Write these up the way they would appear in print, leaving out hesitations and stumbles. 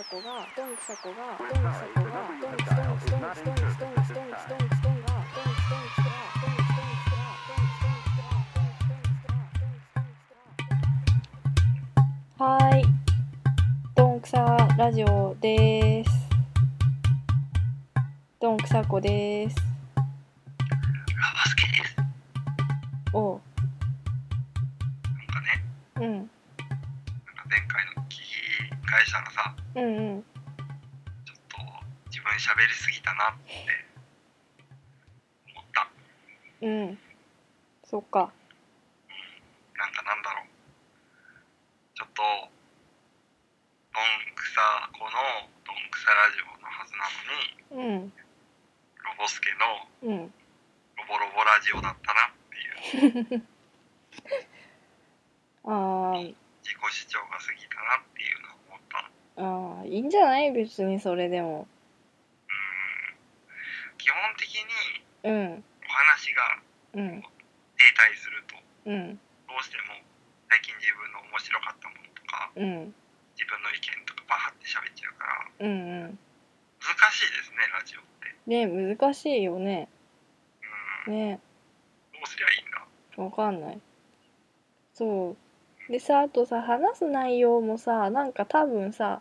サコがドンキサコがドンキサコがドンキドンキはい、どんくさラジオです。どんくさこです。ラバスケです。おう。なんかね。うん。なんか前回の聞き返したのさ。うんうん。ちょっと自分喋りすぎたなって思った。うん。そっか。自己主張が過ぎたなっていうのを思った。ああ、いいんじゃない？別にそれでも。基本的にお話が停滞すると、どうしても最近自分の面白かったものとか、自分の意見とかバーって喋っちゃうから、難しいですねラジオって。ね、難しいよね。ね。どうすりゃいいんだ。わかんない。そうでさ、あとさ、話す内容もさ、なんか多分さ、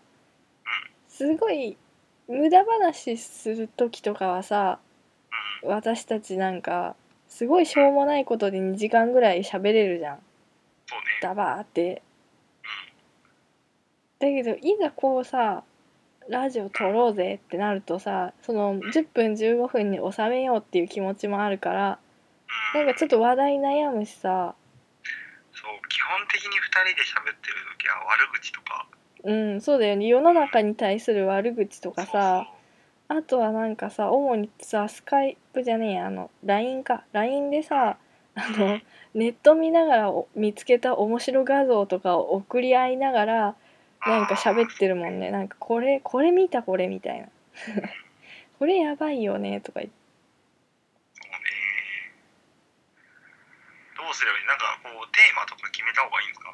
すごい無駄話する時とかはさ、私たちなんかすごいしょうもないことで2時間ぐらい喋れるじゃん。そうね。ダバーって。だけどいざこうさ、ラジオ撮ろうぜってなるとさ、その10分15分に収めようっていう気持ちもあるから、なんかちょっと話題悩むしさ。そう、基本的に2人で喋ってる時は悪口とか、そうだよね、世の中に対する悪口とかさ、そうそう、あとはなんかさ、主にさ、スカイプじゃねえや、LINE か、LINE でさ、ネット見ながら見つけた面白画像とかを送り合いながらなんか喋ってるもんね。なんかこれ見たこれみたいなこれやばいよねとか言って、どうすればいい？なんかこうテーマとか決めた方がいいんですか？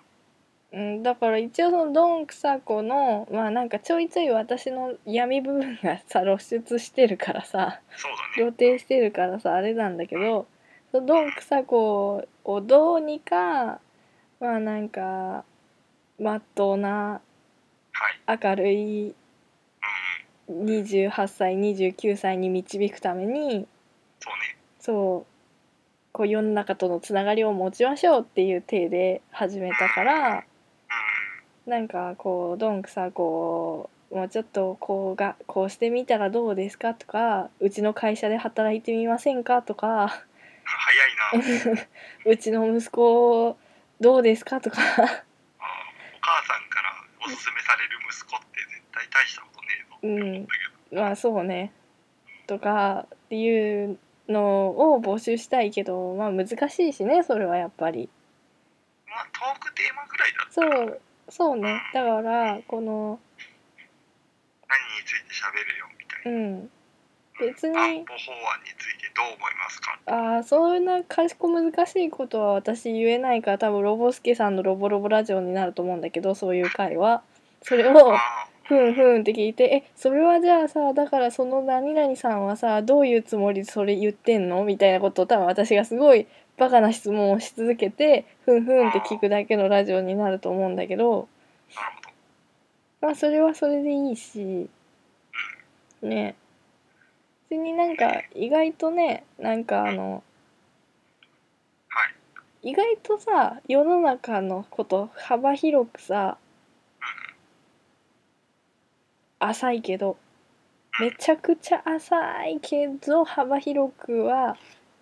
だから一応そのどんくさこの、まあなんかちょいちょい私の闇部分がさ露出してるからさ、そうだね、露呈してるからさあれなんだけど、そのどんくさこをどうにか、まあなんかまっとうな、明るい28歳29歳に導くために、そうね、そうこう世の中とのつながりを持ちましょうっていう体で始めたから、なんかこうどんくさこうもうちょっとこうしてみたらどうですかとか、うちの会社で働いてみませんかとか、早いなうちの息子どうですかとか、あ、お母さんからおすすめされる息子って絶対大したことねえぞって思ったけど、まあそうねとかっていうのを募集したいけど、まあ難しいしね、それはやっぱり。まあトークテーマくらいだったら。そうね。だからこの何について喋るよみたいな。別に。安保法案についてどう思いますか。ああ、そんなかしこ難しいことは私言えないから、多分ロボスケさんのロボロボラジオになると思うんだけど、そういう回はそれを。ふんふんって聞いて、それはじゃあさ、だからその何々さんはさ、どういうつもりそれ言ってんのみたいなことを、多分私がすごいバカな質問をし続けて、ふんふんって聞くだけのラジオになると思うんだけど、まあそれはそれでいいしね。別になんか意外とね、なんか意外とさ、世の中のこと幅広くさ、浅いけど、めちゃくちゃ浅いけど幅広くは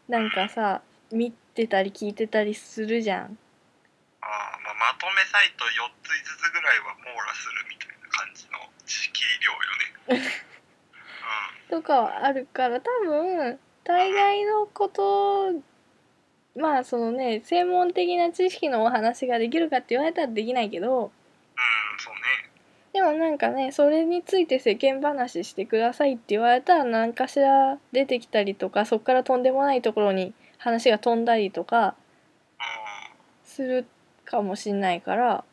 なんかさ、見てたり聞いてたりするじゃん。まあ、まとめサイト4つ5つぐらいは網羅するみたいな感じの知識量よねとかはあるから、多分大概のこと、まあそのね、専門的な知識のお話ができるかって言われたらできないけど、そうね。でもなんかね、それについて世間話してくださいって言われたら、何かしら出てきたりとか、そこからとんでもないところに話が飛んだりとかするかもしんないから、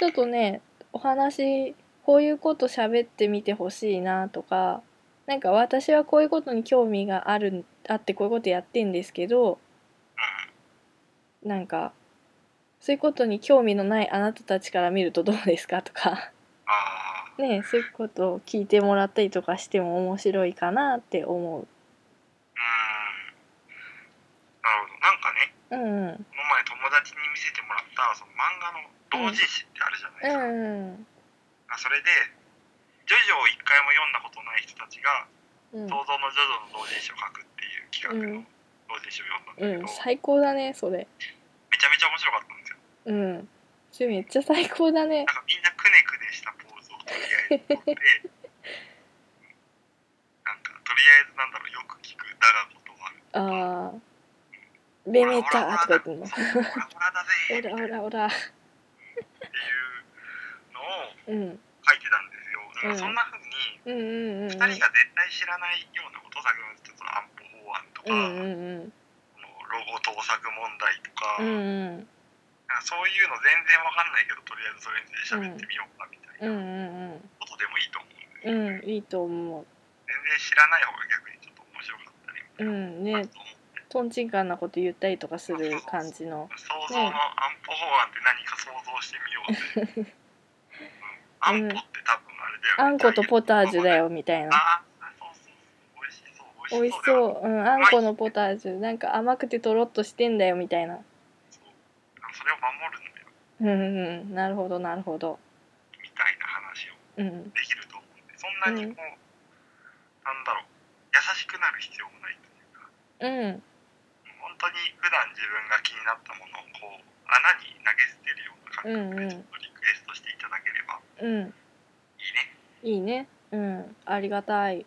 ちょっとね、お話こういうこと喋ってみてほしいなとか、なんか私はこういうことに興味があってこういうことやってんですけど、なんかそういうことに興味のないあなたたちから見るとどうですかとかね、そういうことを聞いてもらったりとかしても面白いかなって思う。なるほど。なんかね、この前友達に見せてもらったその漫画の同人誌ってあるじゃないですか、それでジョジョを一回も読んだことない人たちが想像のジョジョの同人誌を書くっていう企画の同人誌を読んだんだけど、最高だねそれ。めちゃめちゃ面白かったんですよ。それめっちゃ最高だね。なんかみんなクネクネしたポーズをとりあえず取ってなんかとりあえずなんだろう、よく聞くだがことがある。レメーターとか言ってんの。オラオラだぜ。っていうのを書いてたんですよ。だからそんな風に2人が絶対知らないようなこと、先ほどちょっと安保法案とか、このロゴ盗作問題とか、なんかそういうの全然わかんないけどとりあえずそれに喋ってみようかみたいなことでもいいと思うんですよね。いいと思う。全然知らない方が逆にちょっと面白かったりみたいなと思う。とんちんかんなこと言ったりとかする感じの、想像の安保法案って何か想像してみようって安保って多分あれだよね、あんことポタージュだよみたいな。美味しそう。あんこのポタージュ、なんか甘くてとろっとしてんだよみたいな。それを守るんだよ。なるほどなるほど。みたいな話をできると思うんで、そんなにこう、なんだろう、優しくなる必要もないというか。本当に普段自分が気になったものをこう穴に投げ捨てるような感覚でちょっとリクエストしていただければ、いいね。ありがたい。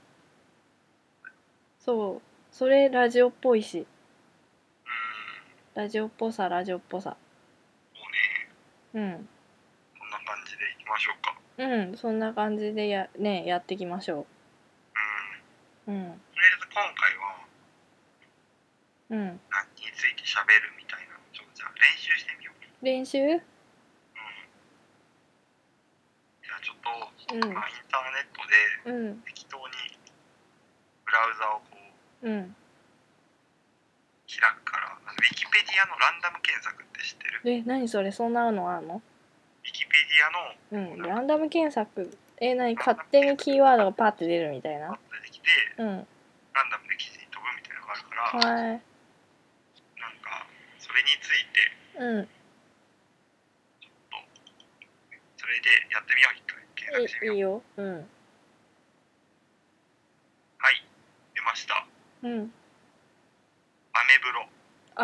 そう、それラジオっぽいし、ラジオっぽさ。そうね。こんな感じでいきましょうか。そんな感じでやっていきましょう。とりあえず今回は。何について喋るみたいなのをちょっとじゃあ練習してみよう。練習？じゃあちょっと、インターネットで適当にブラウザをこう、開くから、ウィキペディアのランダム検索って知ってる？何それ、そんなのあんの？ウィキペディアの、ランダム検索、何勝手にキーワードがパッて出るみたいな。パッてできて、ランダムで記事に飛ぶみたいなのがあるから、なんかそれについて、ちょっとそれでやってみよう。一回検索してみよう。いいよ。はい、出ました。ア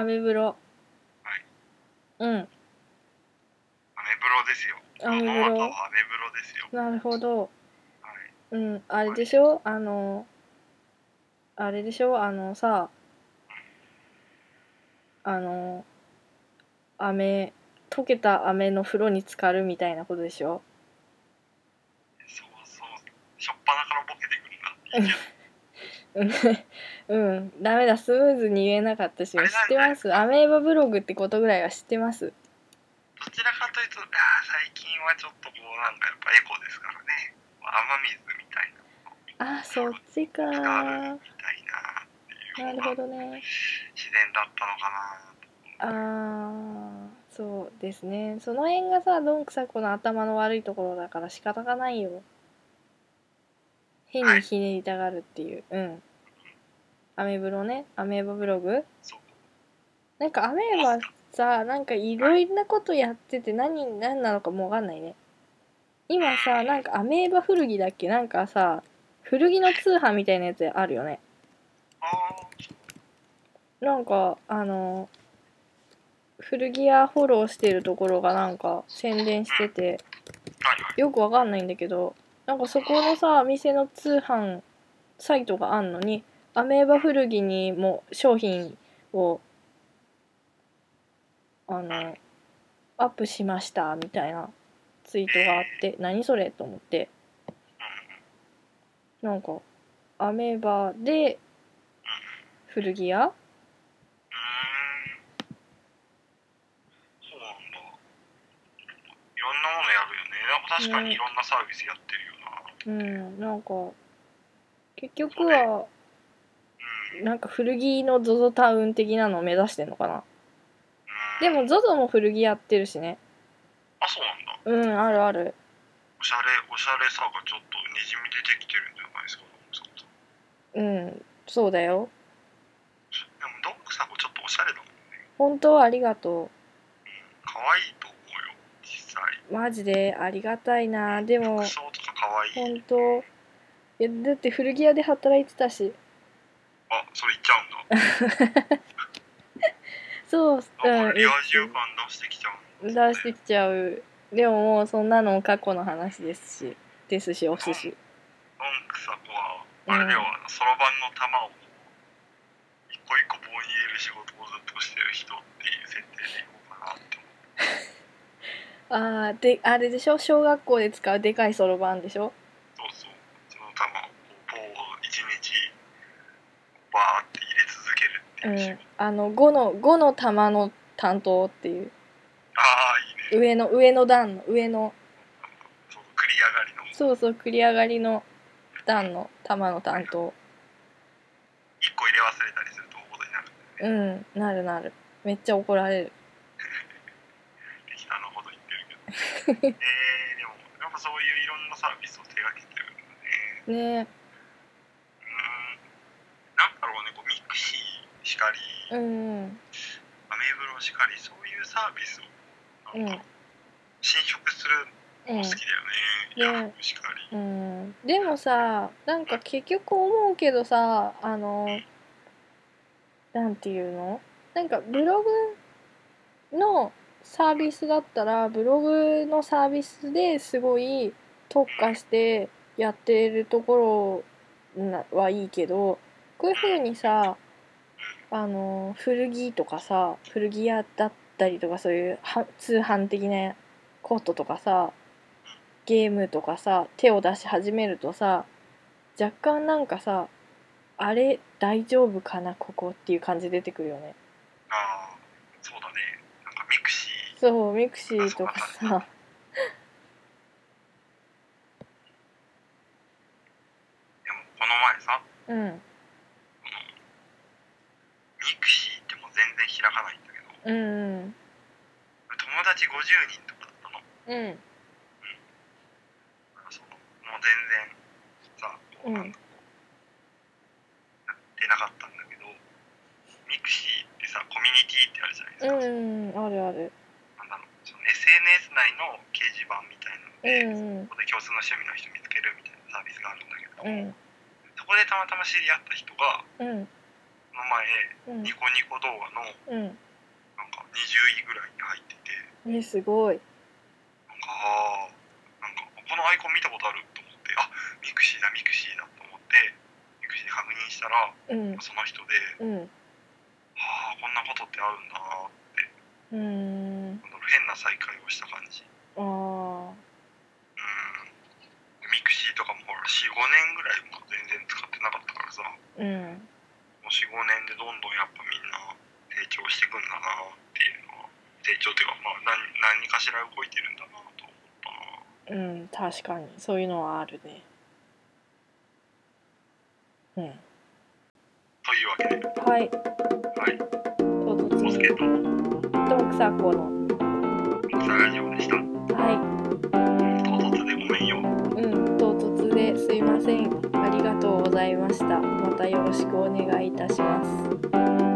メブロ。はい。アメブロですよ。なるほど。あれでしょ、飴、溶けた飴の風呂に浸かるみたいなことでしょ。そう、しょっぱなからボケてくるな。ダメだ、スムーズに言えなかったし、知ってます？アメーバブログってことぐらいは知ってます。どちらかというと、最近はちょっとこうなんかやっぱエコですからね、雨水みたいな。そっちか。なるほどね。自然だったのかな。そうですね。その辺がさ、どんくさこの頭の悪いところだから仕方がないよ。変にひねりたがるっていう。アメブロね、アメーバブログ。なんかアメーバさ、なんかいろいろなことやってて何なのかもわかんないね。今さ、なんかアメーバ古着だっけ、なんかさ。古着の通販みたいなやつあるよね。なんか古着屋フォローしてるところがなんか宣伝してて、よくわかんないんだけど、なんかそこのさ店の通販サイトがあんのに、アメーバ古着にも商品をアップしましたみたいなツイートがあって、何それと思って、なんかアメーバで古着屋？そうなんだ。いろんなものやるよね。なんか確かにいろんなサービスやってるよな。うん、なんか結局は、うん、なんか古着の ZOZO タウン的なのを目指してんのかな。でも ZOZO も古着やってるしね。あ、そうなんだ。うん、あるある。おしゃれさがちょっとにじみ出てきてるんじゃないですか。うん、そうだよ。でもドンクさんもちょっとおしゃれだもんね。本当はありがとう。うん、可愛いと思うよ、実際。マジでありがたいな。でも服装とか可愛い。本当。いやだって古着屋で働いてたし。あ、それ言っちゃうんだ。そう、うん。リア充感出してきちゃうんだ、ね。出してきちゃう。でももうそんなの過去の話ですし、ですしお寿司。ドンクさんはあれではそろばんの玉を一個一個棒に入れる仕事をずっとしてる人っていう設定でいこうかなって思って。ああ、であれでしょ、小学校で使うでかいそろばんでしょ。そうそう、その玉を棒を一日バーって入れ続けるっていう仕事。うん、5の玉の担当っていう。ああ、いいね。上の段の上の。そう、繰り上がりの。そうそう、繰り上がりの。段の玉の担当。1個入れ忘れたりすると大事になるんだよね。うん、なる。めっちゃ怒られる。適当なこと言ってるけど。でもやっぱそういういろんなサービスを手がけてるんだね。ね。なんだろうね、こうミクシーしかり、アメブロしかり、そういうサービスをなんか侵食する。好きだよね。しかり。うん。でもさ、なんか結局思うけどさ、なんていうの？なんかブログのサービスだったら、ブログのサービスですごい特化してやってるところはいいけど、こういう風にさ、古着とかさ、古着屋だったりとかそういう通販的なコートとかさ、ゲームとかさ、手を出し始めるとさ、若干なんかさ、あれ大丈夫かなここっていう感じ出てくるよね。ああ、そうだね。なんかミクシー。そう、ミクシーとかさ。でもこの前さ、ミクシーってもう全然開かないんだけど、友達50人とかだったの。うん。もう全然さ、やってなかったんだけど、ミクシーってさ、コミュニティってあるじゃないですか。うん、あるある。なんだろう、その SNS 内の掲示板みたいなので、そこで共通の趣味の人見つけるみたいなサービスがあるんだけど、そこでたまたま知り合った人が、この前、ニコニコ動画のなんか20位ぐらいに入ってて、すごい。なんかこのアイコン見たことある。あ、ミクシーだと思ってミクシーで確認したら、その人で、ああこんなことってあるんだーって変な再会をした感じ。ミクシーとかもほら 4,5 年ぐらいも全然使ってなかったからさ、もう 4,5 年でどんどんやっぱみんな成長してくんだなっていうのは、成長っていうか、まあ、何かしら動いてるんだなと。うん、確かにそういうのはあるね。うん。というわけで。はい。はい。おすけとどんくさこのどんくさラジオでした。はい。唐突でごめんよ。うん、唐突ですいません。ありがとうございました。またよろしくお願いいたします。